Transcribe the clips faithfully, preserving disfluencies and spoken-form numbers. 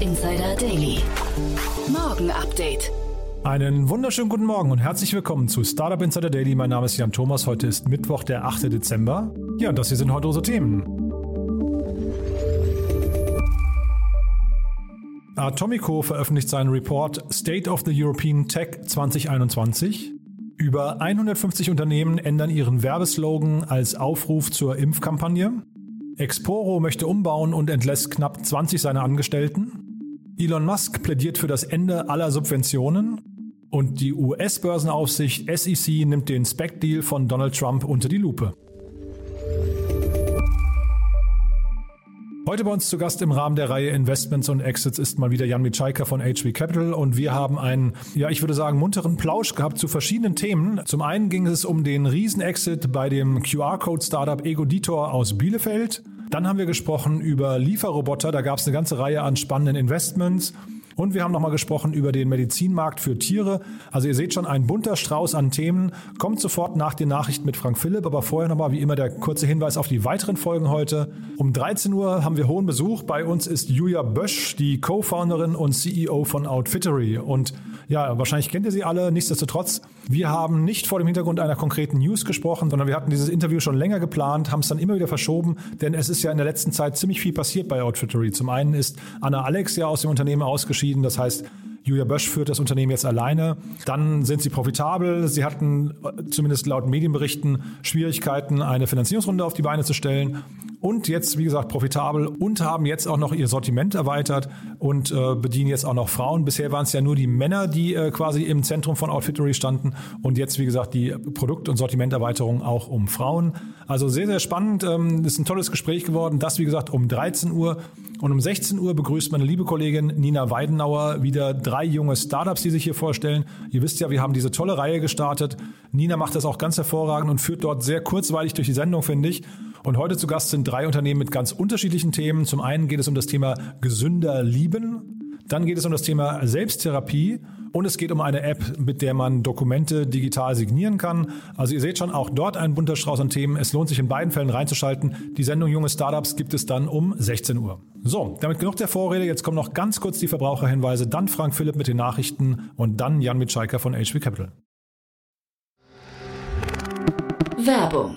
Insider Daily. Morgen Update. Einen wunderschönen guten Morgen und herzlich willkommen zu Startup Insider Daily. Mein Name ist Jan Thomas. Heute ist Mittwoch, der achte Dezember. Ja, und das hier sind heute unsere Themen. Atomico veröffentlicht seinen Report State of the European Tech zwanzig einundzwanzig. Über hundertfünfzig Unternehmen ändern ihren Werbeslogan als Aufruf zur Impfkampagne. Exporo möchte umbauen und entlässt knapp zwanzig seiner Angestellten. Elon Musk plädiert für das Ende aller Subventionen und die U S-Börsenaufsicht S E C nimmt den SPAC-Deal von Donald Trump unter die Lupe. Heute bei uns zu Gast im Rahmen der Reihe Investments und Exits ist mal wieder Jan Miczaika von H V Capital und wir haben einen, ja ich würde sagen, munteren Plausch gehabt zu verschiedenen Themen. Zum einen ging es um den Riesen-Exit bei dem Q R-Code-Startup egoditor aus Bielefeld. Dann haben wir gesprochen über Lieferroboter, da gab es eine ganze Reihe an spannenden Investments. Und wir haben nochmal gesprochen über den Medizinmarkt für Tiere. Also ihr seht schon, ein bunter Strauß an Themen. Kommt sofort nach den Nachrichten mit Frank Philipp, aber vorher nochmal wie immer der kurze Hinweis auf die weiteren Folgen heute. Um dreizehn Uhr haben wir hohen Besuch. Bei uns ist Julia Bösch, die Co-Founderin und C E O von Outfittery. Und ja, wahrscheinlich kennt ihr sie alle. Nichtsdestotrotz, wir haben nicht vor dem Hintergrund einer konkreten News gesprochen, sondern wir hatten dieses Interview schon länger geplant, haben es dann immer wieder verschoben, denn es ist ja in der letzten Zeit ziemlich viel passiert bei Outfittery. Zum einen ist Anna Alex ja aus dem Unternehmen ausgeschieden. Das heißt, Julia Bösch führt das Unternehmen jetzt alleine. Dann sind sie profitabel. Sie hatten zumindest laut Medienberichten Schwierigkeiten, eine Finanzierungsrunde auf die Beine zu stellen. Und jetzt, wie gesagt, profitabel und haben jetzt auch noch ihr Sortiment erweitert und äh, bedienen jetzt auch noch Frauen. Bisher waren es ja nur die Männer, die äh, quasi im Zentrum von Outfittery standen. Und jetzt, wie gesagt, die Produkt- und Sortimenterweiterung auch um Frauen. Also sehr, sehr spannend. Ähm, ist ein tolles Gespräch geworden. Das, wie gesagt, um dreizehn Uhr. Und um sechzehn Uhr begrüßt meine liebe Kollegin Nina Weidenauer wieder drei junge Startups, die sich hier vorstellen. Ihr wisst ja, wir haben diese tolle Reihe gestartet. Nina macht das auch ganz hervorragend und führt dort sehr kurzweilig durch die Sendung, finde ich. Und heute zu Gast sind drei Unternehmen mit ganz unterschiedlichen Themen. Zum einen geht es um das Thema gesünder lieben, dann geht es um das Thema Selbsttherapie und es geht um eine App, mit der man Dokumente digital signieren kann. Also ihr seht schon, auch dort ein bunter Strauß an Themen. Es lohnt sich in beiden Fällen reinzuschalten. Die Sendung Junge Startups gibt es dann um sechzehn Uhr. So, damit genug der Vorrede. Jetzt kommen noch ganz kurz die Verbraucherhinweise, dann Frank Philipp mit den Nachrichten und dann Jan Miczaika von H V Capital. Werbung.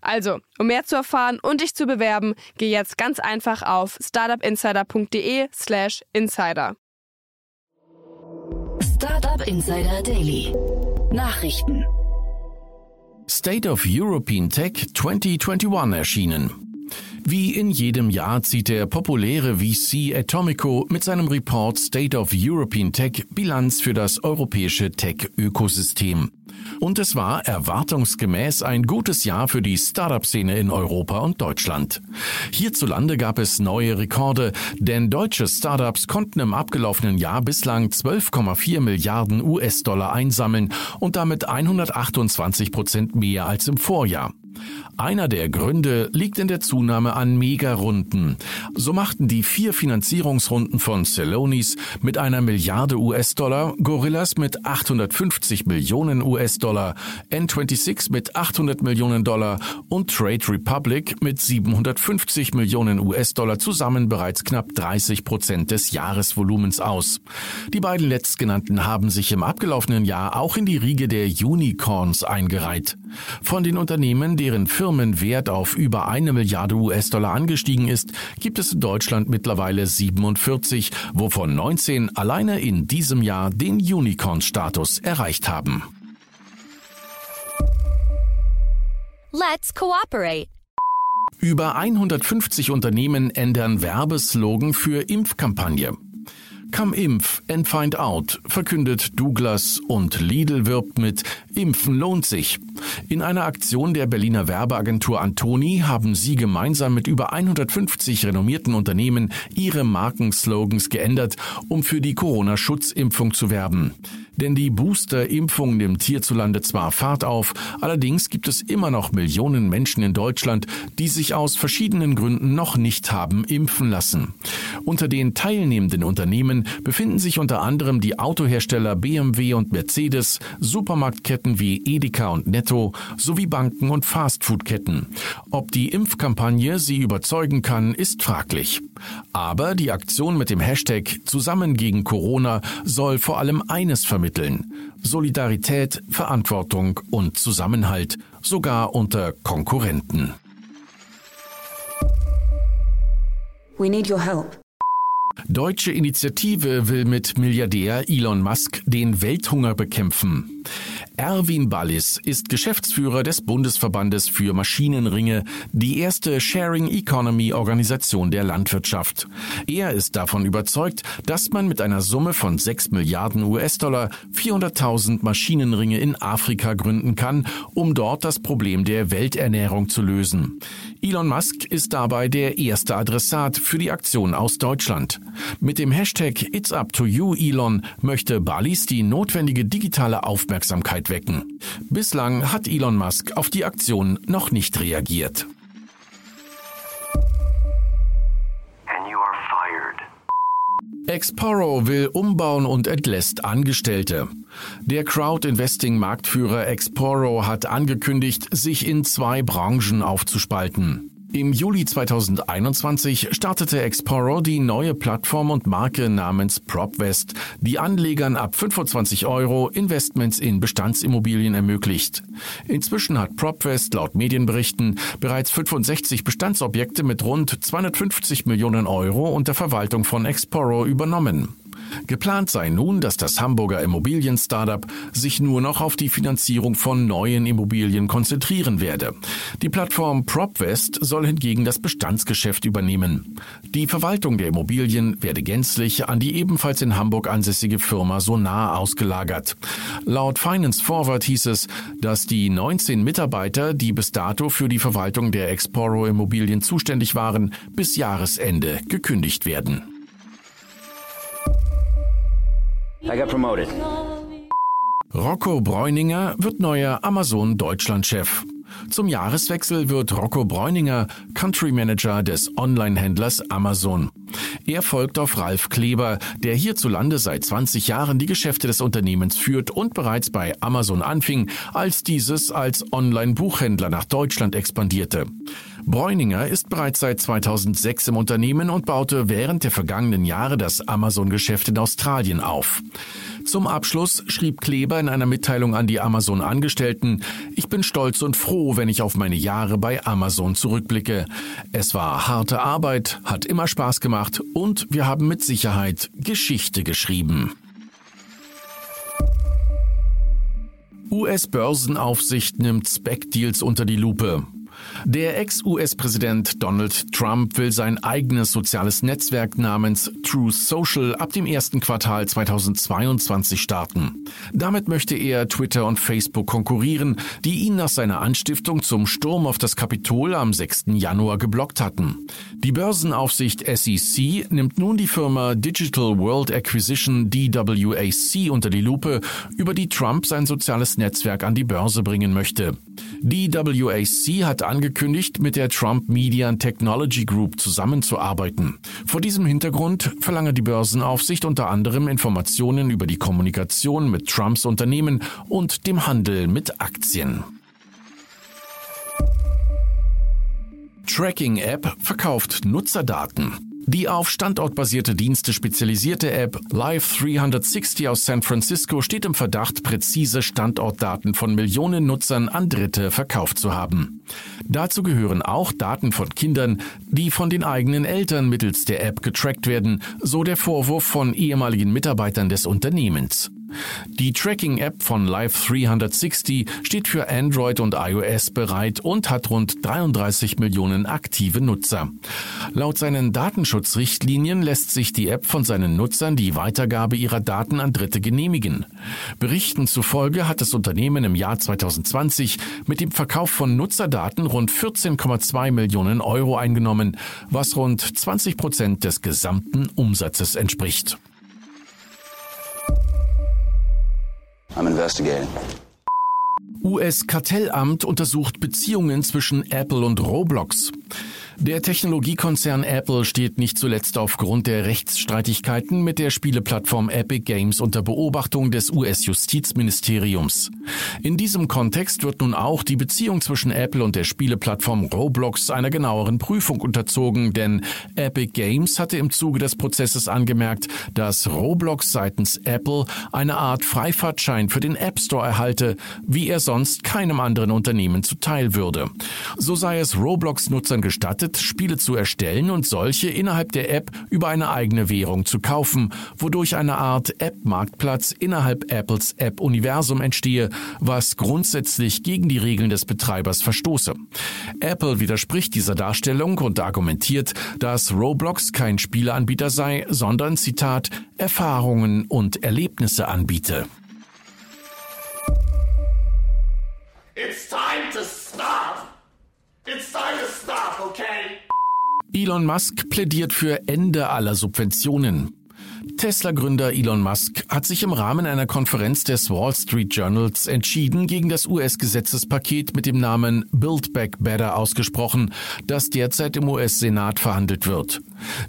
Also, um mehr zu erfahren und dich zu bewerben, geh jetzt ganz einfach auf startup insider punkt d e slash insider. Startup Insider Daily. Nachrichten. State of European Tech zwanzig einundzwanzig erschienen. Wie in jedem Jahr zieht der populäre V C Atomico mit seinem Report State of European Tech Bilanz für das europäische Tech-Ökosystem. Und es war erwartungsgemäß ein gutes Jahr für die Startup-Szene in Europa und Deutschland. Hierzulande gab es neue Rekorde, denn deutsche Startups konnten im abgelaufenen Jahr bislang zwölf Komma vier Milliarden U S-Dollar einsammeln und damit hundertachtundzwanzig Prozent mehr als im Vorjahr. Einer der Gründe liegt in der Zunahme an Megarunden. So machten die vier Finanzierungsrunden von Celonis mit einer Milliarde U S-Dollar, Gorillas mit achthundertfünfzig Millionen U S-Dollar, N sechsundzwanzig mit achthundert Millionen Dollar und Trade Republic mit siebenhundertfünfzig Millionen U S-Dollar zusammen bereits knapp dreißig Prozent des Jahresvolumens aus. Die beiden letztgenannten haben sich im abgelaufenen Jahr auch in die Riege der Unicorns eingereiht. Von den Unternehmen, deren Firmenwert auf über eine Milliarde U S-Dollar angestiegen ist, gibt es in Deutschland mittlerweile siebenundvierzig, wovon neunzehn alleine in diesem Jahr den Unicorn-Status erreicht haben. Let's cooperate. Über hundertfünfzig Unternehmen ändern Werbeslogan für Impfkampagne. Come Impf and Find Out, verkündet Douglas, und Lidl wirbt mit Impfen lohnt sich. In einer Aktion der Berliner Werbeagentur Antoni haben sie gemeinsam mit über hundertfünfzig renommierten Unternehmen ihre Markenslogans geändert, um für die Corona-Schutzimpfung zu werben. Denn die Booster-Impfung nimmt hierzulande zwar Fahrt auf, allerdings gibt es immer noch Millionen Menschen in Deutschland, die sich aus verschiedenen Gründen noch nicht haben impfen lassen. Unter den teilnehmenden Unternehmen befinden sich unter anderem die Autohersteller B M W und Mercedes, Supermarktketten wie Edeka und Netto sowie Banken und Fastfood-Ketten. Ob die Impfkampagne sie überzeugen kann, ist fraglich. Aber die Aktion mit dem Hashtag Zusammen gegen Corona soll vor allem eines vermitteln. Solidarität, Verantwortung und Zusammenhalt, sogar unter Konkurrenten. We need your help. Deutsche Initiative will mit Milliardär Elon Musk den Welthunger bekämpfen. Erwin Ballis ist Geschäftsführer des Bundesverbandes für Maschinenringe, die erste Sharing-Economy-Organisation der Landwirtschaft. Er ist davon überzeugt, dass man mit einer Summe von sechs Milliarden U S-Dollar vierhunderttausend Maschinenringe in Afrika gründen kann, um dort das Problem der Welternährung zu lösen. Elon Musk ist dabei der erste Adressat für die Aktion aus Deutschland. Mit dem Hashtag It's Up to You, Elon, möchte Ballis die notwendige digitale Aufmerksamkeit wecken. Bislang hat Elon Musk auf die Aktion noch nicht reagiert. And you are fired. Exporo will umbauen und entlässt Angestellte. Der Crowd-Investing-Marktführer Exporo hat angekündigt, sich in zwei Branchen aufzuspalten. Im Juli zweitausendeinundzwanzig startete Exporo die neue Plattform und Marke namens Propvest, die Anlegern ab fünfundzwanzig Euro Investments in Bestandsimmobilien ermöglicht. Inzwischen hat Propvest laut Medienberichten bereits fünfundsechzig Bestandsobjekte mit rund zweihundertfünfzig Millionen Euro unter Verwaltung von Exporo übernommen. Geplant sei nun, dass das Hamburger Immobilien-Startup sich nur noch auf die Finanzierung von neuen Immobilien konzentrieren werde. Die Plattform Propvest soll hingegen das Bestandsgeschäft übernehmen. Die Verwaltung der Immobilien werde gänzlich an die ebenfalls in Hamburg ansässige Firma Sonar ausgelagert. Laut Finance Forward hieß es, dass die neunzehn Mitarbeiter, die bis dato für die Verwaltung der Exporo-Immobilien zuständig waren, bis Jahresende gekündigt werden. I got promoted. Rocco Bräuninger wird neuer Amazon-Deutschland-Chef. Zum Jahreswechsel wird Rocco Bräuninger Country Manager des Online-Händlers Amazon. Er folgt auf Ralf Kleber, der hierzulande seit zwanzig Jahren die Geschäfte des Unternehmens führt und bereits bei Amazon anfing, als dieses als Online-Buchhändler nach Deutschland expandierte. Bräuninger ist bereits seit zweitausendsechs im Unternehmen und baute während der vergangenen Jahre das Amazon-Geschäft in Australien auf. Zum Abschluss schrieb Kleber in einer Mitteilung an die Amazon-Angestellten: Ich bin stolz und froh, wenn ich auf meine Jahre bei Amazon zurückblicke. Es war harte Arbeit, hat immer Spaß gemacht und wir haben mit Sicherheit Geschichte geschrieben. U S-Börsenaufsicht nimmt SPAC-Deals unter die Lupe. Der Ex-U S-Präsident Donald Trump will sein eigenes soziales Netzwerk namens Truth Social ab dem ersten Quartal zweitausendzweiundzwanzig starten. Damit möchte er Twitter und Facebook konkurrieren, die ihn nach seiner Anstiftung zum Sturm auf das Kapitol am sechsten Januar geblockt hatten. Die Börsenaufsicht S E C nimmt nun die Firma Digital World Acquisition D W A C unter die Lupe, über die Trump sein soziales Netzwerk an die Börse bringen möchte. D W A C hat angekündigt, mit der Trump Media and Technology Group zusammenzuarbeiten. Vor diesem Hintergrund verlange die Börsenaufsicht unter anderem Informationen über die Kommunikation mit Trumps Unternehmen und dem Handel mit Aktien. Tracking-App verkauft Nutzerdaten. Die auf standortbasierte Dienste spezialisierte App Life dreihundertsechzig aus San Francisco steht im Verdacht, präzise Standortdaten von Millionen Nutzern an Dritte verkauft zu haben. Dazu gehören auch Daten von Kindern, die von den eigenen Eltern mittels der App getrackt werden, so der Vorwurf von ehemaligen Mitarbeitern des Unternehmens. Die Tracking-App von Life dreihundertsechzig steht für Android und iOS bereit und hat rund dreiunddreißig Millionen aktive Nutzer. Laut seinen Datenschutzrichtlinien lässt sich die App von seinen Nutzern die Weitergabe ihrer Daten an Dritte genehmigen. Berichten zufolge hat das Unternehmen im Jahr zweitausendzwanzig mit dem Verkauf von Nutzerdaten rund vierzehn Komma zwei Millionen Euro eingenommen, was rund zwanzig Prozent des gesamten Umsatzes entspricht. U S-Kartellamt untersucht Beziehungen zwischen Apple und Roblox. Der Technologiekonzern Apple steht nicht zuletzt aufgrund der Rechtsstreitigkeiten mit der Spieleplattform Epic Games unter Beobachtung des U S-Justizministeriums. In diesem Kontext wird nun auch die Beziehung zwischen Apple und der Spieleplattform Roblox einer genaueren Prüfung unterzogen, denn Epic Games hatte im Zuge des Prozesses angemerkt, dass Roblox seitens Apple eine Art Freifahrtschein für den App Store erhalte, wie er sonst keinem anderen Unternehmen zuteil würde. So sei es Roblox-Nutzern gestattet, Spiele zu erstellen und solche innerhalb der App über eine eigene Währung zu kaufen, wodurch eine Art App-Marktplatz innerhalb Apples App-Universum entstehe, was grundsätzlich gegen die Regeln des Betreibers verstoße. Apple widerspricht dieser Darstellung und argumentiert, dass Roblox kein Spieleanbieter sei, sondern, Zitat, Erfahrungen und Erlebnisse anbiete. It's time to stop! It's time to stop, okay? Elon Musk plädiert für Ende aller Subventionen. Tesla-Gründer Elon Musk hat sich im Rahmen einer Konferenz des Wall Street Journals entschieden gegen das U S-Gesetzespaket mit dem Namen Build Back Better ausgesprochen, das derzeit im U S-Senat verhandelt wird.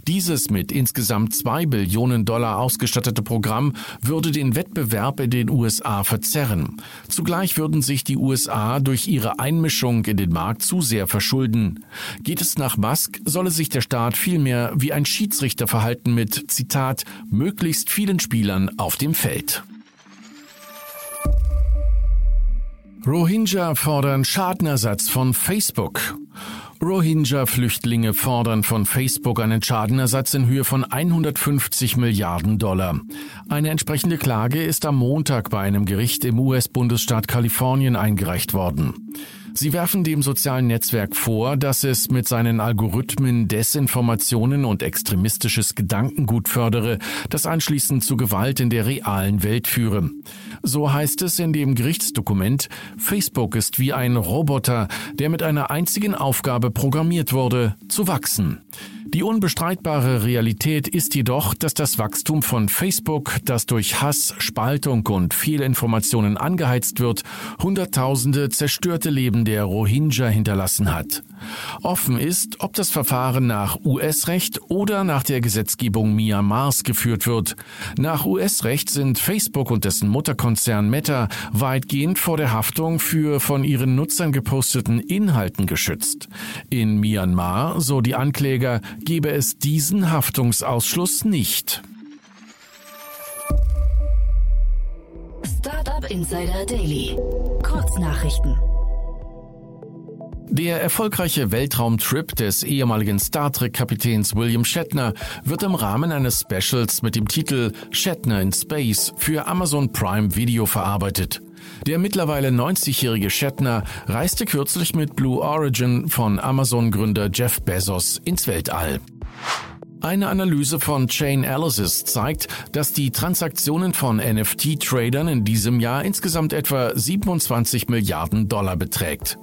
Dieses mit insgesamt zwei Billionen Dollar ausgestattete Programm würde den Wettbewerb in den U S A verzerren. Zugleich würden sich die U S A durch ihre Einmischung in den Markt zu sehr verschulden. Geht es nach Musk, solle sich der Staat vielmehr wie ein Schiedsrichter verhalten mit, Zitat, möglichst vielen Spielern auf dem Feld. Rohingya fordern Schadenersatz von Facebook. Rohingya-Flüchtlinge fordern von Facebook einen Schadenersatz in Höhe von hundertfünfzig Milliarden Dollar. Eine entsprechende Klage ist am Montag bei einem Gericht im U S-Bundesstaat Kalifornien eingereicht worden. Sie werfen dem sozialen Netzwerk vor, dass es mit seinen Algorithmen Desinformationen und extremistisches Gedankengut fördere, das anschließend zu Gewalt in der realen Welt führe. So heißt es in dem Gerichtsdokument, Facebook ist wie ein Roboter, der mit einer einzigen Aufgabe programmiert wurde, zu wachsen. Die unbestreitbare Realität ist jedoch, dass das Wachstum von Facebook, das durch Hass, Spaltung und Fehlinformationen angeheizt wird, Hunderttausende zerstörte Leben der Rohingya hinterlassen hat. Offen ist, ob das Verfahren nach U S-Recht oder nach der Gesetzgebung Myanmars geführt wird. Nach U S-Recht sind Facebook und dessen Mutterkonzern Meta weitgehend vor der Haftung für von ihren Nutzern geposteten Inhalten geschützt. In Myanmar, so die Ankläger, gebe es diesen Haftungsausschluss nicht. Startup Insider Daily. Kurznachrichten. Der erfolgreiche Weltraumtrip des ehemaligen Star Trek-Kapitäns William Shatner wird im Rahmen eines Specials mit dem Titel Shatner in Space für Amazon Prime Video verarbeitet. Der mittlerweile neunzigjährige Shatner reiste kürzlich mit Blue Origin von Amazon-Gründer Jeff Bezos ins Weltall. Eine Analyse von Chainalysis zeigt, dass die Transaktionen von N F T-Tradern in diesem Jahr insgesamt etwa siebenundzwanzig Milliarden Dollar beträgt.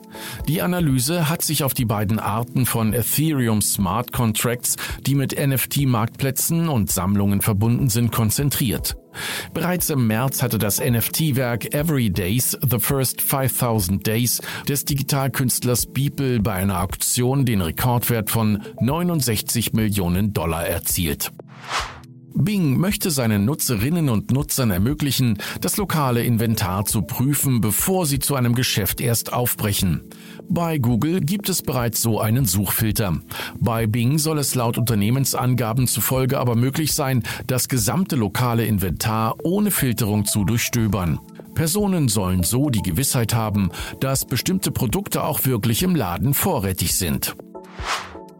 Die Analyse hat sich auf die beiden Arten von Ethereum Smart Contracts, die mit N F T-Marktplätzen und Sammlungen verbunden sind, konzentriert. Bereits im März hatte das N F T-Werk Every Days, The First fünftausend Days des Digitalkünstlers Beeple bei einer Auktion den Rekordwert von neunundsechzig Millionen Dollar erzielt. Bing möchte seinen Nutzerinnen und Nutzern ermöglichen, das lokale Inventar zu prüfen, bevor sie zu einem Geschäft erst aufbrechen. Bei Google gibt es bereits so einen Suchfilter. Bei Bing soll es laut Unternehmensangaben zufolge aber möglich sein, das gesamte lokale Inventar ohne Filterung zu durchstöbern. Personen sollen so die Gewissheit haben, dass bestimmte Produkte auch wirklich im Laden vorrätig sind.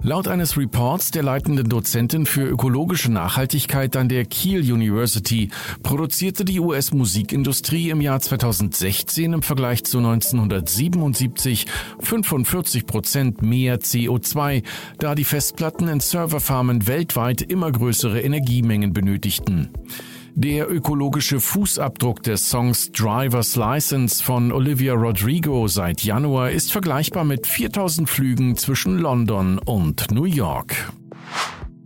Laut eines Reports der leitenden Dozentin für ökologische Nachhaltigkeit an der Kiel University produzierte die U S-Musikindustrie im Jahr zweitausendsechzehn im Vergleich zu neunzehnhundertsiebenundsiebzig fünfundvierzig Prozent mehr C O zwei, da die Festplatten in Serverfarmen weltweit immer größere Energiemengen benötigten. Der ökologische Fußabdruck des Songs Driver's License von Olivia Rodrigo seit Januar ist vergleichbar mit viertausend Flügen zwischen London und New York.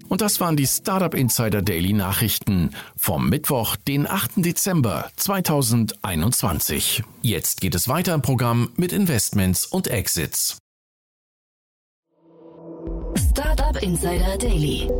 Und das waren die Startup Insider Daily Nachrichten vom Mittwoch, den achten Dezember zweitausendeinundzwanzig. Jetzt geht es weiter im Programm mit Investments und Exits. Startup Insider Daily.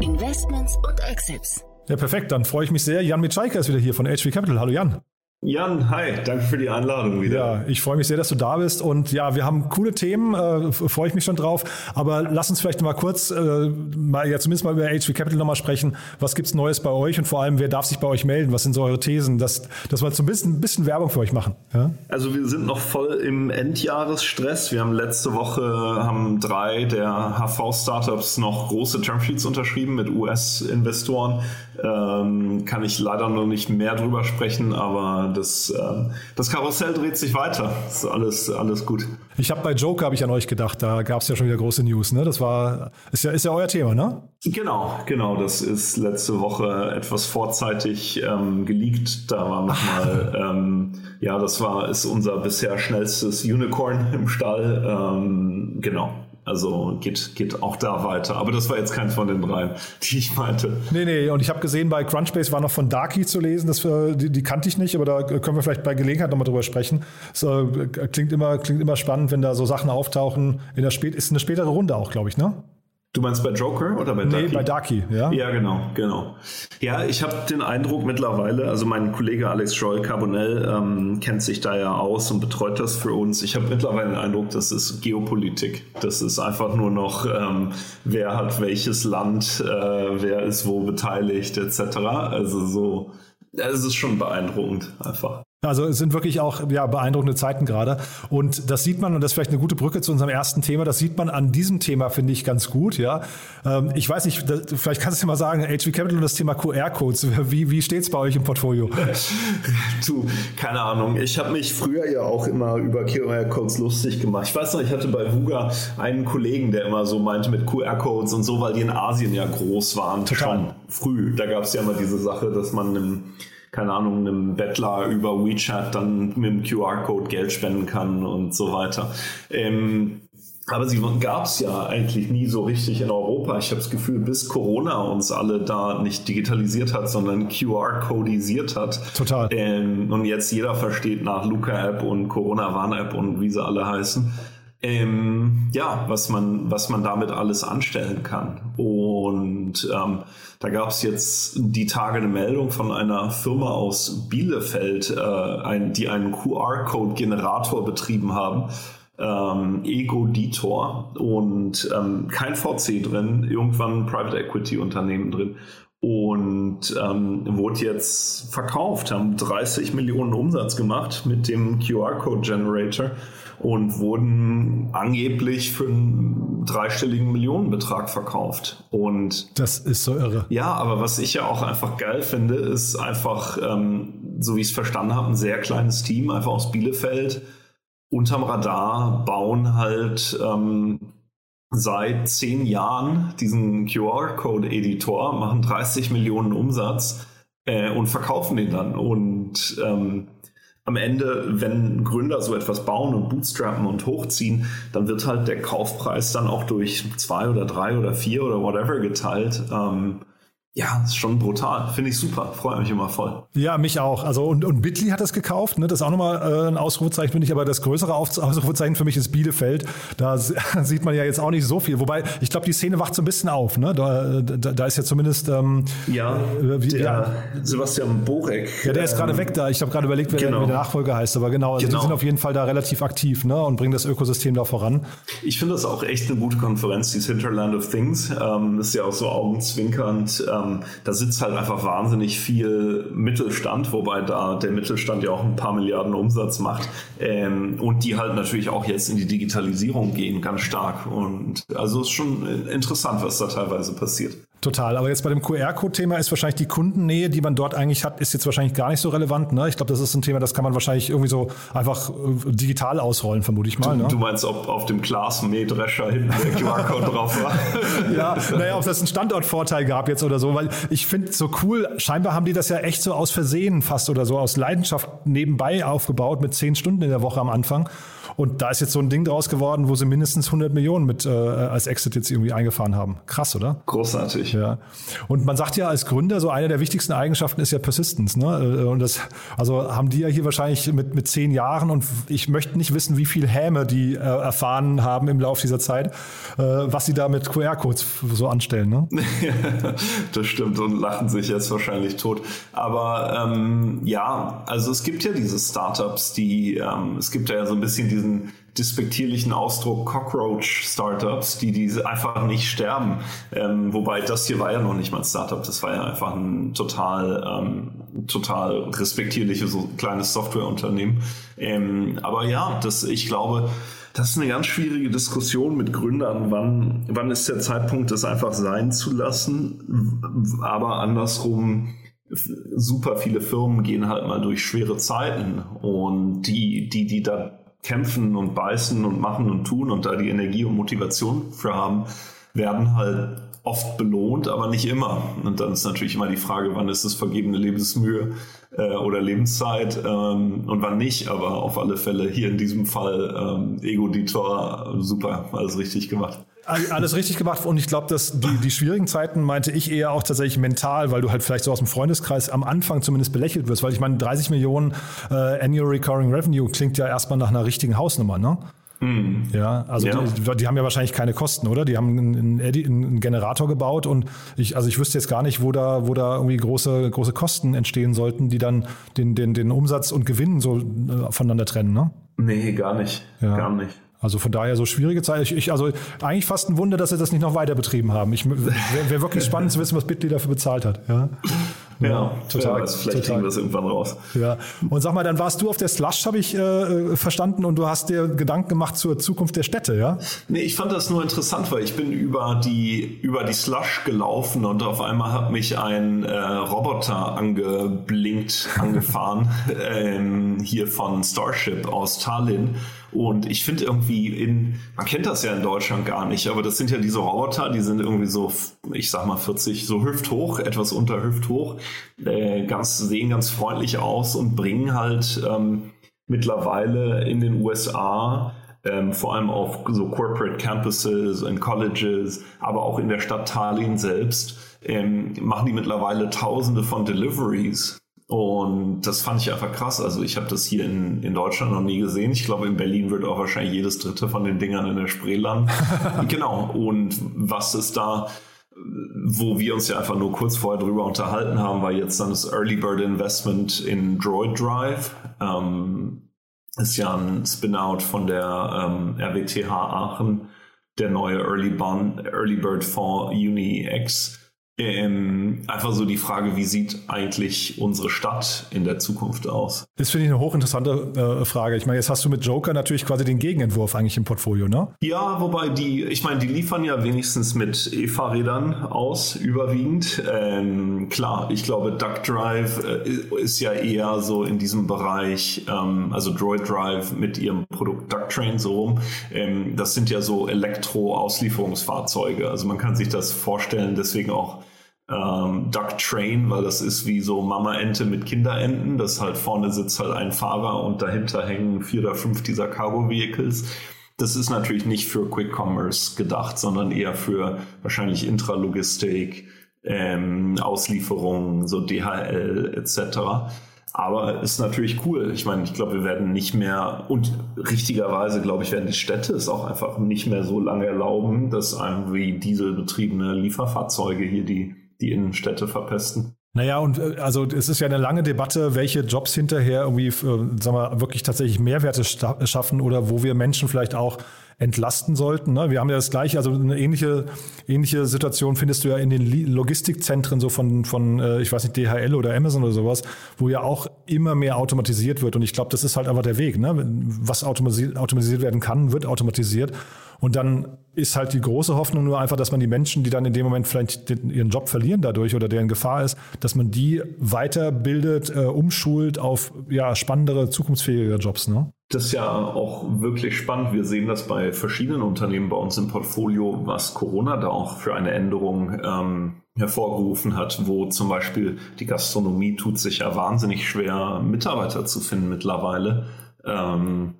Investments und Exits. Ja, perfekt. Dann freue ich mich sehr. Jan Miczaika ist wieder hier von H V Capital. Hallo Jan. Jan, hi. Danke für die Einladung wieder. Ja, ich freue mich sehr, dass du da bist. Und ja, wir haben coole Themen. Äh, freue ich mich schon drauf. Aber lass uns vielleicht mal kurz, äh, mal, ja, zumindest mal über H V Capital nochmal sprechen. Was gibt's Neues bei euch? Und vor allem, wer darf sich bei euch melden? Was sind so eure Thesen? Dass, dass wir so ein bisschen, ein bisschen Werbung für euch machen. Ja? Also wir sind noch voll im Endjahresstress. Wir haben letzte Woche haben drei der H V-Startups noch große Termsheets unterschrieben mit U S-Investoren. Ähm, kann ich leider noch nicht mehr drüber sprechen, aber Das, das Karussell dreht sich weiter. Das ist alles, alles gut. Ich habe bei Joker habe ich an euch gedacht. Da gab es ja schon wieder große News. Ne? Das war ist ja, ist ja euer Thema, ne? Genau, genau. Das ist letzte Woche etwas vorzeitig ähm, geleakt. Da war nochmal ähm, ja, das war ist unser bisher schnellstes Unicorn im Stall. Ähm, genau. Also geht, geht auch da weiter. Aber das war jetzt keins von den drei, die ich meinte. Nee, nee. Und ich habe gesehen, bei Crunchbase war noch von Darkie zu lesen. Das, die, die kannte ich nicht, aber da können wir vielleicht bei Gelegenheit nochmal drüber sprechen. Das klingt immer, klingt immer spannend, wenn da so Sachen auftauchen. In der Spät- ist eine spätere Runde auch, glaube ich, ne? Du meinst bei Joker oder bei Darkie? Nee, bei Darkie, ja. Ja, genau, genau. Ja, ich habe den Eindruck mittlerweile, also mein Kollege Alex Joy Carbonell ähm, kennt sich da ja aus und betreut das für uns. Ich habe mittlerweile den Eindruck, das ist Geopolitik. Das ist einfach nur noch, ähm, wer hat welches Land, äh, wer ist wo beteiligt, et cetera. Also so, es ist schon beeindruckend einfach. Also es sind wirklich auch ja, beeindruckende Zeiten gerade. Und das sieht man, und das ist vielleicht eine gute Brücke zu unserem ersten Thema, das sieht man an diesem Thema, finde ich, ganz gut. Ja, ich weiß nicht, vielleicht kannst du dir mal sagen, H V Capital und das Thema Q R-Codes, wie, wie steht es bei euch im Portfolio? Du, keine Ahnung. Ich habe mich früher ja auch immer über Q R-Codes lustig gemacht. Ich weiß noch, ich hatte bei Vuga einen Kollegen, der immer so meinte mit Q R-Codes und so, weil die in Asien ja groß waren. Total. Schon früh. Da gab es ja immer diese Sache, dass man im keine Ahnung, einem Bettler über WeChat dann mit dem Q R-Code Geld spenden kann und so weiter. Ähm, aber sie gab es ja eigentlich nie so richtig in Europa. Ich habe das Gefühl, bis Corona uns alle da nicht digitalisiert hat, sondern Q R-codisiert hat. Total. Ähm, und jetzt jeder versteht nach Luca-App und Corona-Warn-App und wie sie alle heißen. Ähm, ja, was man, was man damit alles anstellen kann. Und ähm, da gab es jetzt die Tage eine Meldung von einer Firma aus Bielefeld, äh, ein, die einen Q R-Code-Generator betrieben haben, ähm, egoditor und ähm, kein V C drin, irgendwann ein Private-Equity-Unternehmen drin. Und ähm, wurde jetzt verkauft, haben dreißig Millionen Umsatz gemacht mit dem Q R-Code-Generator und wurden angeblich für einen dreistelligen Millionenbetrag verkauft. Und das ist so irre. Ja, aber was ich ja auch einfach geil finde, ist einfach, ähm, so wie ich es verstanden habe, ein sehr kleines Team, einfach aus Bielefeld, unterm Radar, bauen halt ähm, seit zehn Jahren diesen Q R-Code-Editor, machen dreißig Millionen Umsatz äh, und verkaufen den dann. Und ähm, am Ende, wenn Gründer so etwas bauen und bootstrappen und hochziehen, dann wird halt der Kaufpreis dann auch durch zwei oder drei oder vier oder whatever geteilt. Ähm, Ja, das ist schon brutal. Finde ich super. Freue mich immer voll. Ja, mich auch. Also und, und Bitly hat das gekauft. Ne? Das ist auch nochmal äh, ein Ausrufezeichen, finde ich. Aber das größere Ausrufezeichen für mich ist Bielefeld. Da sieht man ja jetzt auch nicht so viel. Wobei, ich glaube, die Szene wacht so ein bisschen auf. Ne? Da, da, da ist ja zumindest... Ähm, ja, äh, wie, der, ja, Sebastian Borek. Ja, der ist gerade ähm, weg da. Ich habe gerade überlegt, wer, genau. der, wer der Nachfolger heißt. Aber genau, also genau, die sind auf jeden Fall da relativ aktiv, ne? Und bringen das Ökosystem da voran. Ich finde das auch echt eine gute Konferenz, dieses Hinterland of Things. Ähm, das ist ja auch so augenzwinkernd... Ähm, da sitzt halt einfach wahnsinnig viel Mittelstand, wobei da der Mittelstand ja auch ein paar Milliarden Umsatz macht, ähm, und die halt natürlich auch jetzt in die Digitalisierung gehen, ganz stark. Und also ist schon interessant, was da teilweise passiert. Total, aber jetzt bei dem Q R-Code-Thema ist wahrscheinlich die Kundennähe, die man dort eigentlich hat, ist jetzt wahrscheinlich gar nicht so relevant. Ne? Ich glaube, das ist ein Thema, das kann man wahrscheinlich irgendwie so einfach digital ausrollen, vermute ich mal. Du, ne? Du meinst, ob auf dem Glas-Mähdrescher hinten der Q R-Code drauf war? Ja, naja, ob das einen Standortvorteil gab jetzt oder so, weil ich finde so cool, scheinbar haben die das ja echt so aus Versehen fast oder so, aus Leidenschaft nebenbei aufgebaut mit zehn Stunden in der Woche am Anfang. Und da ist jetzt so ein Ding draus geworden, wo sie mindestens hundert Millionen mit äh, als Exit jetzt irgendwie eingefahren haben. Krass, oder? Großartig. Ja. Und man sagt ja als Gründer, so eine der wichtigsten Eigenschaften ist ja Persistence. Ne? Und das, also haben die ja hier wahrscheinlich mit, mit zehn Jahren, und ich möchte nicht wissen, wie viel Häme die äh, erfahren haben im Laufe dieser Zeit, äh, was sie da mit Q R-Codes so anstellen. Ne? Das stimmt, und lachen sich jetzt wahrscheinlich tot. Aber ähm, ja, also es gibt ja diese Startups, die, ähm, es gibt ja so ein bisschen diese despektierlichen Ausdruck Cockroach-Startups, die, die einfach nicht sterben. Ähm, wobei das hier war ja noch nicht mal ein Startup, das war ja einfach ein total, ähm, total respektierliches so kleines Softwareunternehmen. Ähm, aber ja, das, ich glaube, das ist eine ganz schwierige Diskussion mit Gründern. Wann, wann ist der Zeitpunkt, das einfach sein zu lassen? Aber andersrum, super viele Firmen gehen halt mal durch schwere Zeiten, und die, die, die da kämpfen und beißen und machen und tun und da die Energie und Motivation für haben, werden halt oft belohnt, aber nicht immer. Und dann ist natürlich immer die Frage, wann ist es vergebene Lebensmühe äh, oder Lebenszeit ähm, und wann nicht. Aber auf alle Fälle hier in diesem Fall ähm, Egoditor, super, alles richtig gemacht. Alles richtig gemacht, und ich glaube, dass die, die schwierigen Zeiten meinte ich eher auch tatsächlich mental, weil du halt vielleicht so aus dem Freundeskreis am Anfang zumindest belächelt wirst, weil ich meine, dreißig Millionen äh, Annual Recurring Revenue klingt ja erstmal nach einer richtigen Hausnummer, ne? Mhm. Ja, also ja. Die, die haben ja wahrscheinlich keine Kosten, oder? Die haben einen, einen Generator gebaut, und ich, also ich wüsste jetzt gar nicht, wo da, wo da irgendwie große, große Kosten entstehen sollten, die dann den, den, den Umsatz und Gewinn so äh, voneinander trennen, ne? Nee, gar nicht, ja. gar nicht. Also von daher so schwierige Zeit. Ich, ich, also eigentlich fast ein Wunder, dass sie das nicht noch weiter betrieben haben. Ich wäre wär wirklich spannend zu wissen, was Bitly dafür bezahlt hat. Ja, ja, ja total. Ja, vielleicht total. Kriegen wir es irgendwann raus. Ja. Und sag mal, dann warst du auf der Slush, habe ich äh, verstanden, und du hast dir Gedanken gemacht zur Zukunft der Städte, ja? Nee, ich fand das nur interessant, weil ich bin über die, über die Slush gelaufen, und auf einmal hat mich ein äh, Roboter angeblinkt, angefahren, ähm, hier von Starship aus Tallinn. Und ich finde irgendwie, in, man kennt das ja in Deutschland gar nicht, aber das sind ja diese Roboter, die sind irgendwie so, ich sag mal vierzig, so hüfthoch, etwas unter hüfthoch, äh, ganz, sehen ganz freundlich aus und bringen halt ähm, mittlerweile in den U S A, ähm, vor allem auf so Corporate Campuses und Colleges, aber auch in der Stadt Tallinn selbst, ähm, machen die mittlerweile Tausende von Deliveries. Und das fand ich einfach krass. Also ich habe das hier in, in Deutschland noch nie gesehen. Ich glaube, in Berlin wird auch wahrscheinlich jedes dritte von den Dingern in der Spree landen. Genau. Und was ist da, wo wir uns ja einfach nur kurz vorher drüber unterhalten haben, war jetzt dann das Early Bird Investment in Droid Drive. Ähm, ist ja ein Spin-out von der ähm, R W T H Aachen, der neue Early, Bond, Early Bird Fonds UniX. Ähm, einfach so die Frage, wie sieht eigentlich unsere Stadt in der Zukunft aus? Das finde ich eine hochinteressante äh, Frage. Ich meine, jetzt hast du mit Joker natürlich quasi den Gegenentwurf eigentlich im Portfolio, ne? Ja, wobei die, ich meine, die liefern ja wenigstens mit E-Fahrrädern aus, überwiegend. Ähm, klar, ich glaube, Duck Drive äh, ist ja eher so in diesem Bereich, ähm, also Droid Drive mit ihrem Produkt Duck Train so rum. Ähm, das sind ja so Elektro-Auslieferungsfahrzeuge. Also man kann sich das vorstellen, deswegen auch Ähm, Duck Train, weil das ist wie so Mama-Ente mit Kinderenten, das halt vorne sitzt halt ein Fahrer und dahinter hängen vier oder fünf dieser Cargo-Vehicles. Das ist natürlich nicht für Quick Commerce gedacht, sondern eher für wahrscheinlich Intralogistik, ähm, Auslieferungen, so D H L et cetera. Aber ist natürlich cool. Ich meine, ich glaube, wir werden nicht mehr, und richtigerweise, glaube ich, werden die Städte es auch einfach nicht mehr so lange erlauben, dass irgendwie dieselbetriebene Lieferfahrzeuge hier die, die Innenstädte verpesten. Naja, und also es ist ja eine lange Debatte, welche Jobs hinterher irgendwie, äh, sagen wir mal, wirklich tatsächlich Mehrwerte sta- schaffen oder wo wir Menschen vielleicht auch entlasten sollten. Ne? Wir haben ja das gleiche, also eine ähnliche, ähnliche Situation findest du ja in den Logistikzentren so von, von äh, ich weiß nicht, D H L oder Amazon oder sowas, wo ja auch immer mehr automatisiert wird. Und ich glaube, das ist halt einfach der Weg. Ne? Was automatisiert, automatisiert werden kann, wird automatisiert. Und dann ist halt die große Hoffnung nur einfach, dass man die Menschen, die dann in dem Moment vielleicht den, ihren Job verlieren dadurch oder deren Gefahr ist, dass man die weiterbildet, äh, umschult auf ja spannendere, zukunftsfähige Jobs. Ne? Das ist ja auch wirklich spannend. Wir sehen das bei verschiedenen Unternehmen bei uns im Portfolio, was Corona da auch für eine Änderung ähm, hervorgerufen hat, wo zum Beispiel die Gastronomie tut sich ja wahnsinnig schwer, Mitarbeiter zu finden mittlerweile. Ähm,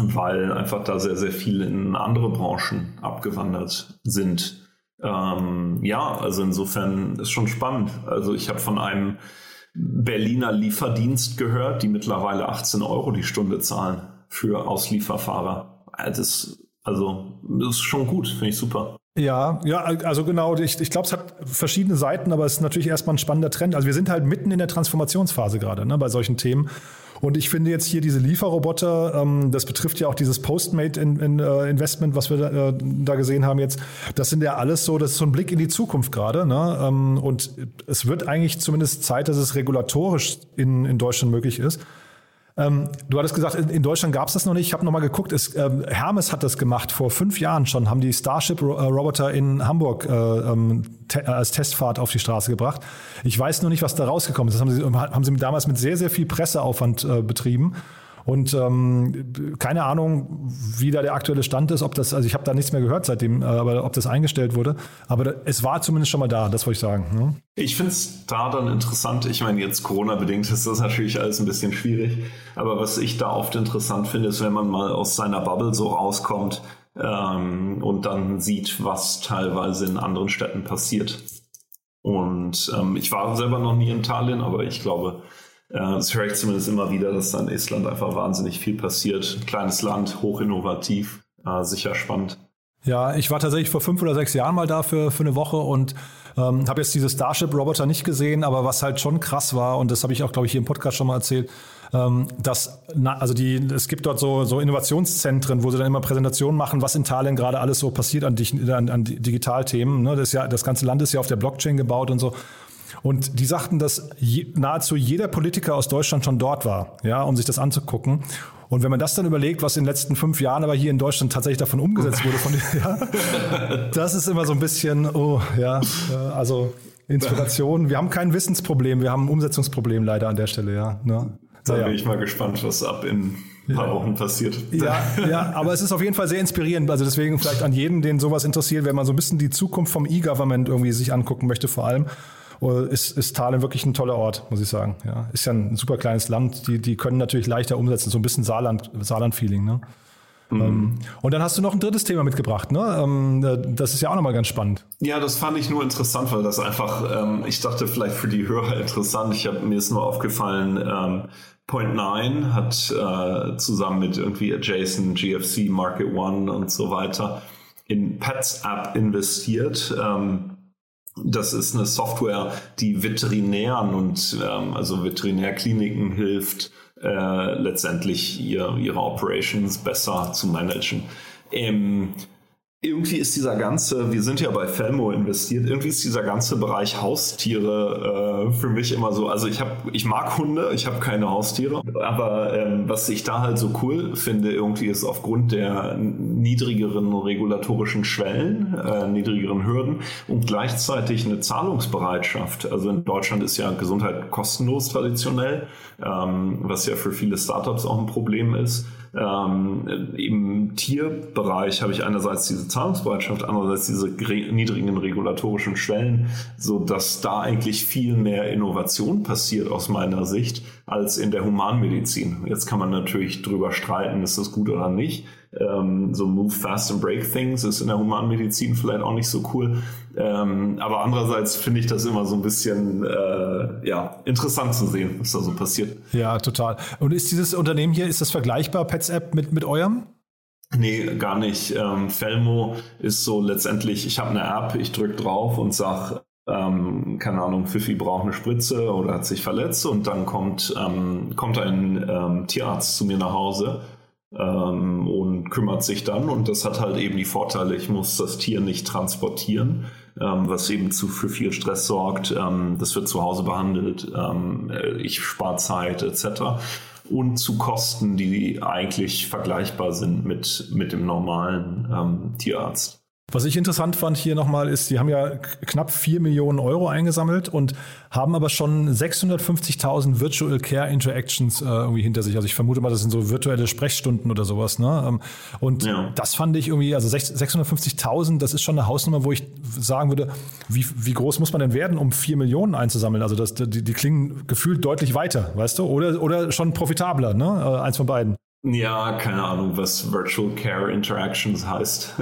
weil einfach da sehr, sehr viel in andere Branchen abgewandert sind. Ähm, ja, also insofern ist schon spannend. Also ich habe von einem Berliner Lieferdienst gehört, die mittlerweile achtzehn Euro die Stunde zahlen für Auslieferfahrer. Das, also das ist schon gut, finde ich super. Ja, ja, also genau, ich, ich glaube, es hat verschiedene Seiten, aber es ist natürlich erstmal ein spannender Trend. Also wir sind halt mitten in der Transformationsphase gerade, ne, bei solchen Themen. Und ich finde jetzt hier diese Lieferroboter, das betrifft ja auch dieses Postmate-Investment, was wir da gesehen haben jetzt. Das sind ja alles so, das ist so ein Blick in die Zukunft gerade. Ne? Und es wird eigentlich zumindest Zeit, dass es regulatorisch in, in Deutschland möglich ist. Du hattest gesagt, in Deutschland gab es das noch nicht. Ich habe nochmal geguckt, es, Hermes hat das gemacht, vor fünf Jahren schon, haben die Starship-Roboter in Hamburg als Testfahrt auf die Straße gebracht. Ich weiß nur nicht, was da rausgekommen ist. Das haben sie, haben sie damals mit sehr, sehr viel Presseaufwand betrieben. Und ähm, keine Ahnung, wie da der aktuelle Stand ist, ob das, also ich habe da nichts mehr gehört seitdem, aber ob das eingestellt wurde. Aber da, es war zumindest schon mal da, das wollte ich sagen. Ne? Ich finde es da dann interessant. Ich meine, jetzt Corona-bedingt ist das natürlich alles ein bisschen schwierig. Aber was ich da oft interessant finde, ist, wenn man mal aus seiner Bubble so rauskommt ähm, und dann sieht, was teilweise in anderen Städten passiert. Und ähm, ich war selber noch nie in Tallinn, aber ich glaube, das höre ich zumindest immer wieder, dass da in Estland einfach wahnsinnig viel passiert. Ein kleines Land, hochinnovativ, äh, sicher spannend. Ja, ich war tatsächlich vor fünf oder sechs Jahren mal da für, für eine Woche und ähm, habe jetzt diese Starship-Roboter nicht gesehen, aber was halt schon krass war, und das habe ich auch, glaube ich, hier im Podcast schon mal erzählt, ähm, dass na, also die, es gibt dort so, so Innovationszentren, wo sie dann immer Präsentationen machen, was in Tallinn gerade alles so passiert an, an, an Digitalthemen. Ne? Das, ja, das ganze Land ist ja auf der Blockchain gebaut und so. Und die sagten, dass je, nahezu jeder Politiker aus Deutschland schon dort war, ja, um sich das anzugucken. Und wenn man das dann überlegt, was in den letzten fünf Jahren aber hier in Deutschland tatsächlich davon umgesetzt wurde, von, ja, das ist immer so ein bisschen, oh ja, also Inspiration. Wir haben kein Wissensproblem, wir haben ein Umsetzungsproblem leider an der Stelle, ja. Ne? Da ja. Bin ich mal gespannt, was ab in ein paar ja. Wochen passiert. Ja, ja, aber es ist auf jeden Fall sehr inspirierend. Also deswegen vielleicht an jeden, den sowas interessiert, wenn man so ein bisschen die Zukunft vom E-Government irgendwie sich angucken möchte vor allem. Ist, ist Tallinn wirklich ein toller Ort, muss ich sagen. Ja, ist ja ein super kleines Land, die, die können natürlich leichter umsetzen, so ein bisschen Saarland, Saarland-Feeling. Ne? Mhm. Ähm, und dann hast du noch ein drittes Thema mitgebracht, ne? Ähm, das ist ja auch nochmal ganz spannend. Ja, das fand ich nur interessant, weil das einfach, ähm, ich dachte vielleicht für die Hörer interessant, ich hab, mir ist nur aufgefallen, ähm, Point neun hat äh, zusammen mit irgendwie Adjacent, G F C, Market One und so weiter in Pets App investiert. Ähm, Das ist eine Software, die Veterinären und ähm, also Veterinärkliniken hilft, äh, letztendlich ihr, ihre Operations besser zu managen. Ähm, irgendwie ist dieser ganze, wir sind ja bei Felmo investiert, irgendwie ist dieser ganze Bereich Haustiere äh, für mich immer so, also ich hab, ich mag Hunde, ich habe keine Haustiere, aber ähm, was ich da halt so cool finde, irgendwie ist aufgrund der niedrigeren regulatorischen Schwellen, äh, niedrigeren Hürden und gleichzeitig eine Zahlungsbereitschaft. Also in Deutschland ist ja Gesundheit kostenlos traditionell, ähm, was ja für viele Startups auch ein Problem ist. Ähm, im Tierbereich habe ich einerseits diese Zahlungsbereitschaft, andererseits diese re- niedrigen regulatorischen Schwellen, so dass da eigentlich viel mehr Innovation passiert aus meiner Sicht, als in der Humanmedizin. Jetzt kann man natürlich drüber streiten, ist das gut oder nicht. Ähm, so move fast and break things ist in der Humanmedizin vielleicht auch nicht so cool. Ähm, aber andererseits finde ich das immer so ein bisschen äh, ja, interessant zu sehen, was da so passiert. Ja, total. Und ist dieses Unternehmen hier, ist das vergleichbar, Pets App, mit, mit eurem? Nee, gar nicht. Ähm, Felmo ist so letztendlich, ich habe eine App, ich drücke drauf und sage, ähm, keine Ahnung, Fifi braucht eine Spritze oder hat sich verletzt, und dann kommt, ähm, kommt ein ähm, Tierarzt zu mir nach Hause ähm, und kümmert sich dann, und das hat halt eben die Vorteile, ich muss das Tier nicht transportieren, ähm, was eben zu für viel Stress sorgt, ähm, das wird zu Hause behandelt, ähm, ich spare Zeit et cetera, und zu Kosten, die eigentlich vergleichbar sind mit, mit dem normalen ähm, Tierarzt. Was ich interessant fand hier nochmal ist, die haben ja knapp vier Millionen Euro eingesammelt und haben aber schon sechshundertfünfzigtausend Virtual Care Interactions äh, irgendwie hinter sich. Also ich vermute mal, das sind so virtuelle Sprechstunden oder sowas, ne? Und ja, das fand ich irgendwie, also sechshundertfünfzigtausend, das ist schon eine Hausnummer, wo ich sagen würde, wie, wie groß muss man denn werden, um vier Millionen einzusammeln? Also das, die, die klingen gefühlt deutlich weiter, weißt du? Oder, oder schon profitabler, ne? Eins von beiden. Ja, keine Ahnung, was Virtual Care Interactions heißt.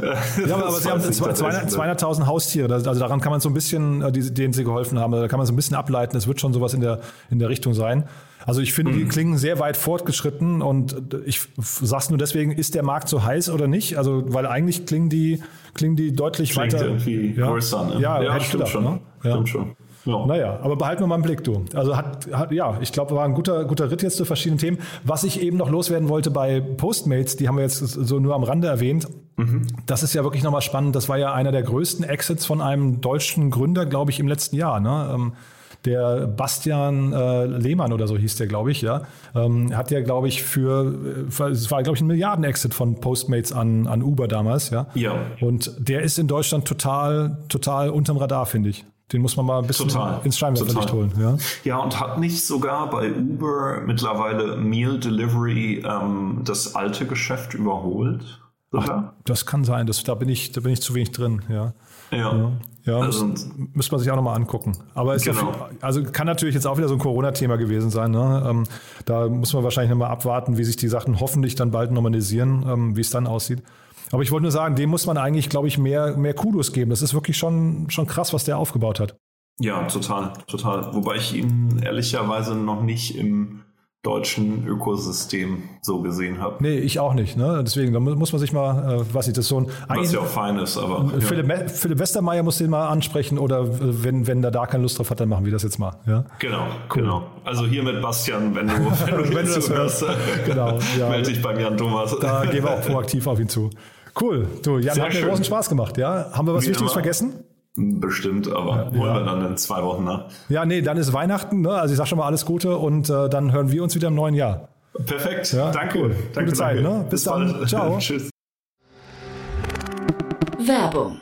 Ja, aber sie haben zweihunderttausend Haustiere, also daran kann man so ein bisschen, die, denen sie geholfen haben, da kann man so ein bisschen ableiten, es wird schon sowas in der, in der Richtung sein. Also ich finde, mhm. die klingen sehr weit fortgeschritten, und ich sag's nur deswegen, ist der Markt so heiß oder nicht? Also, weil eigentlich klingen die, klingen die deutlich Klingt weiter. Irgendwie ja, größer, ne? Ja, ja, ja, stimmt, gedacht, schon. Ne? Ja. Stimmt schon. Ja. Naja, aber behalten wir mal im Blick, du. Also hat, hat ja, ich glaube, war ein guter, guter Ritt jetzt zu verschiedenen Themen. Was ich eben noch loswerden wollte bei Postmates, die haben wir jetzt so nur am Rande erwähnt. Mhm. Das ist ja wirklich nochmal spannend. Das war ja einer der größten Exits von einem deutschen Gründer, glaube ich, im letzten Jahr, ne? Der Bastian äh, Lehmann oder so hieß der, glaube ich, ja. Ähm, hat ja, glaube ich, für, für, es war, glaube ich, ein Milliarden-Exit von Postmates an, an Uber damals, ja. Ja. Und der ist in Deutschland total, total unterm Radar, finde ich. Den muss man mal ein bisschen total, ins Scheinwerferlicht holen. Ja? Ja, und hat nicht sogar bei Uber mittlerweile Meal Delivery ähm, das alte Geschäft überholt? Ach, das kann sein. Das, da, bin ich, da bin ich zu wenig drin. Ja, ja. ja. ja also, müsste man sich auch nochmal angucken. Aber ist genau. ja viel, also kann natürlich jetzt auch wieder so ein Corona-Thema gewesen sein. Ne? Ähm, da muss man wahrscheinlich nochmal abwarten, wie sich die Sachen hoffentlich dann bald normalisieren, ähm, wie es dann aussieht. Aber ich wollte nur sagen, dem muss man eigentlich, glaube ich, mehr, mehr Kudos geben. Das ist wirklich schon, schon krass, was der aufgebaut hat. Ja, total, total. Wobei ich ihn ehrlicherweise noch nicht im deutschen Ökosystem so gesehen habe. Nee, ich auch nicht. Ne? Deswegen, da muss man sich mal, äh, was ich das so ein... Was ja auch fein ist, aber... Ja. Philipp, Philipp Westermeier muss den mal ansprechen, oder wenn, wenn er da keine Lust drauf hat, dann machen wir das jetzt mal. Ja? Genau, cool. Genau. Also hier mit Bastian, wenn du, wenn du, wenn du das hörst, genau, ja. Melde dich beim Jan Thomas. Da gehen wir auch proaktiv auf ihn zu. Cool. Du, Jan, sehr hat mir schön. Großen Spaß gemacht. Ja? Haben wir was Wie Wichtiges immer. vergessen? Bestimmt, aber ja, holen wir ja. dann in zwei Wochen nach. Ja, nee, dann ist Weihnachten. Ne? Also ich sage schon mal alles Gute, und äh, dann hören wir uns wieder im neuen Jahr. Perfekt, ja? Danke. Cool. Danke. Gute Zeit, danke. Ne? Bis, Bis dann. Bald. Ciao. Tschüss. Werbung.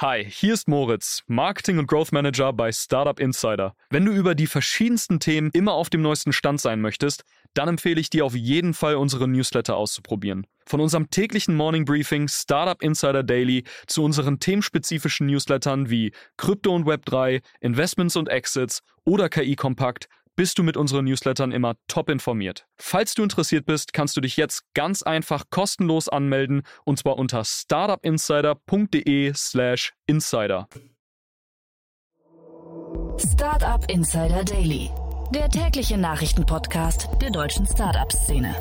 Hi, hier ist Moritz, Marketing- und Growth Manager bei Startup Insider. Wenn du über die verschiedensten Themen immer auf dem neuesten Stand sein möchtest, dann empfehle ich dir auf jeden Fall, unsere Newsletter auszuprobieren. Von unserem täglichen Morning Briefing Startup Insider Daily zu unseren themenspezifischen Newslettern wie Krypto und Web drei, Investments und Exits oder K I Kompakt bist du mit unseren Newslettern immer top informiert. Falls du interessiert bist, kannst du dich jetzt ganz einfach kostenlos anmelden, und zwar unter startupinsider.de slash insider. Startup Insider Daily, der tägliche Nachrichtenpodcast der deutschen Startup-Szene.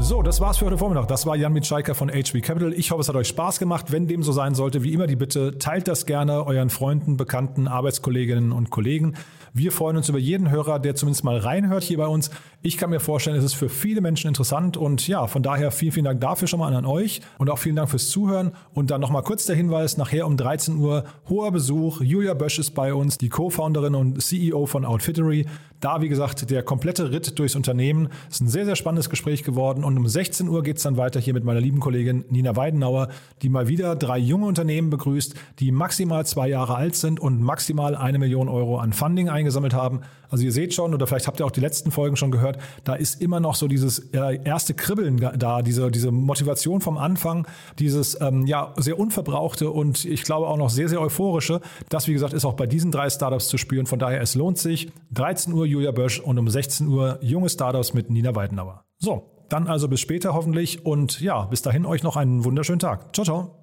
So, das war's für heute Vormittag. Das war Jan Miczaika von H V Capital. Ich hoffe, es hat euch Spaß gemacht. Wenn dem so sein sollte, wie immer die Bitte, teilt das gerne euren Freunden, Bekannten, Arbeitskolleginnen und Kollegen. Wir freuen uns über jeden Hörer, der zumindest mal reinhört hier bei uns. Ich kann mir vorstellen, es ist für viele Menschen interessant, und ja, von daher vielen, vielen Dank dafür schon mal an euch, und auch vielen Dank fürs Zuhören. Und dann nochmal kurz der Hinweis, nachher um dreizehn Uhr hoher Besuch. Julia Bösch ist bei uns, die Co-Founderin und C E O von Outfittery. Da, wie gesagt, der komplette Ritt durchs Unternehmen. Ist ein sehr, sehr spannendes Gespräch geworden. und um sechzehn Uhr geht es dann weiter hier mit meiner lieben Kollegin Nina Weidenauer, die mal wieder drei junge Unternehmen begrüßt, die maximal zwei Jahre alt sind und maximal eine Million Euro an Funding eingesammelt haben. Also ihr seht schon, oder vielleicht habt ihr auch die letzten Folgen schon gehört, da ist immer noch so dieses erste Kribbeln da, diese, diese Motivation vom Anfang, dieses ähm, ja sehr unverbrauchte und ich glaube auch noch sehr, sehr euphorische. Das, wie gesagt, ist auch bei diesen drei Startups zu spüren. Von daher, es lohnt sich. dreizehn Uhr Julia Bösch und um sechzehn Uhr junge Startups mit Nina Weidenauer. So, dann also bis später hoffentlich und ja, bis dahin euch noch einen wunderschönen Tag. Ciao, ciao.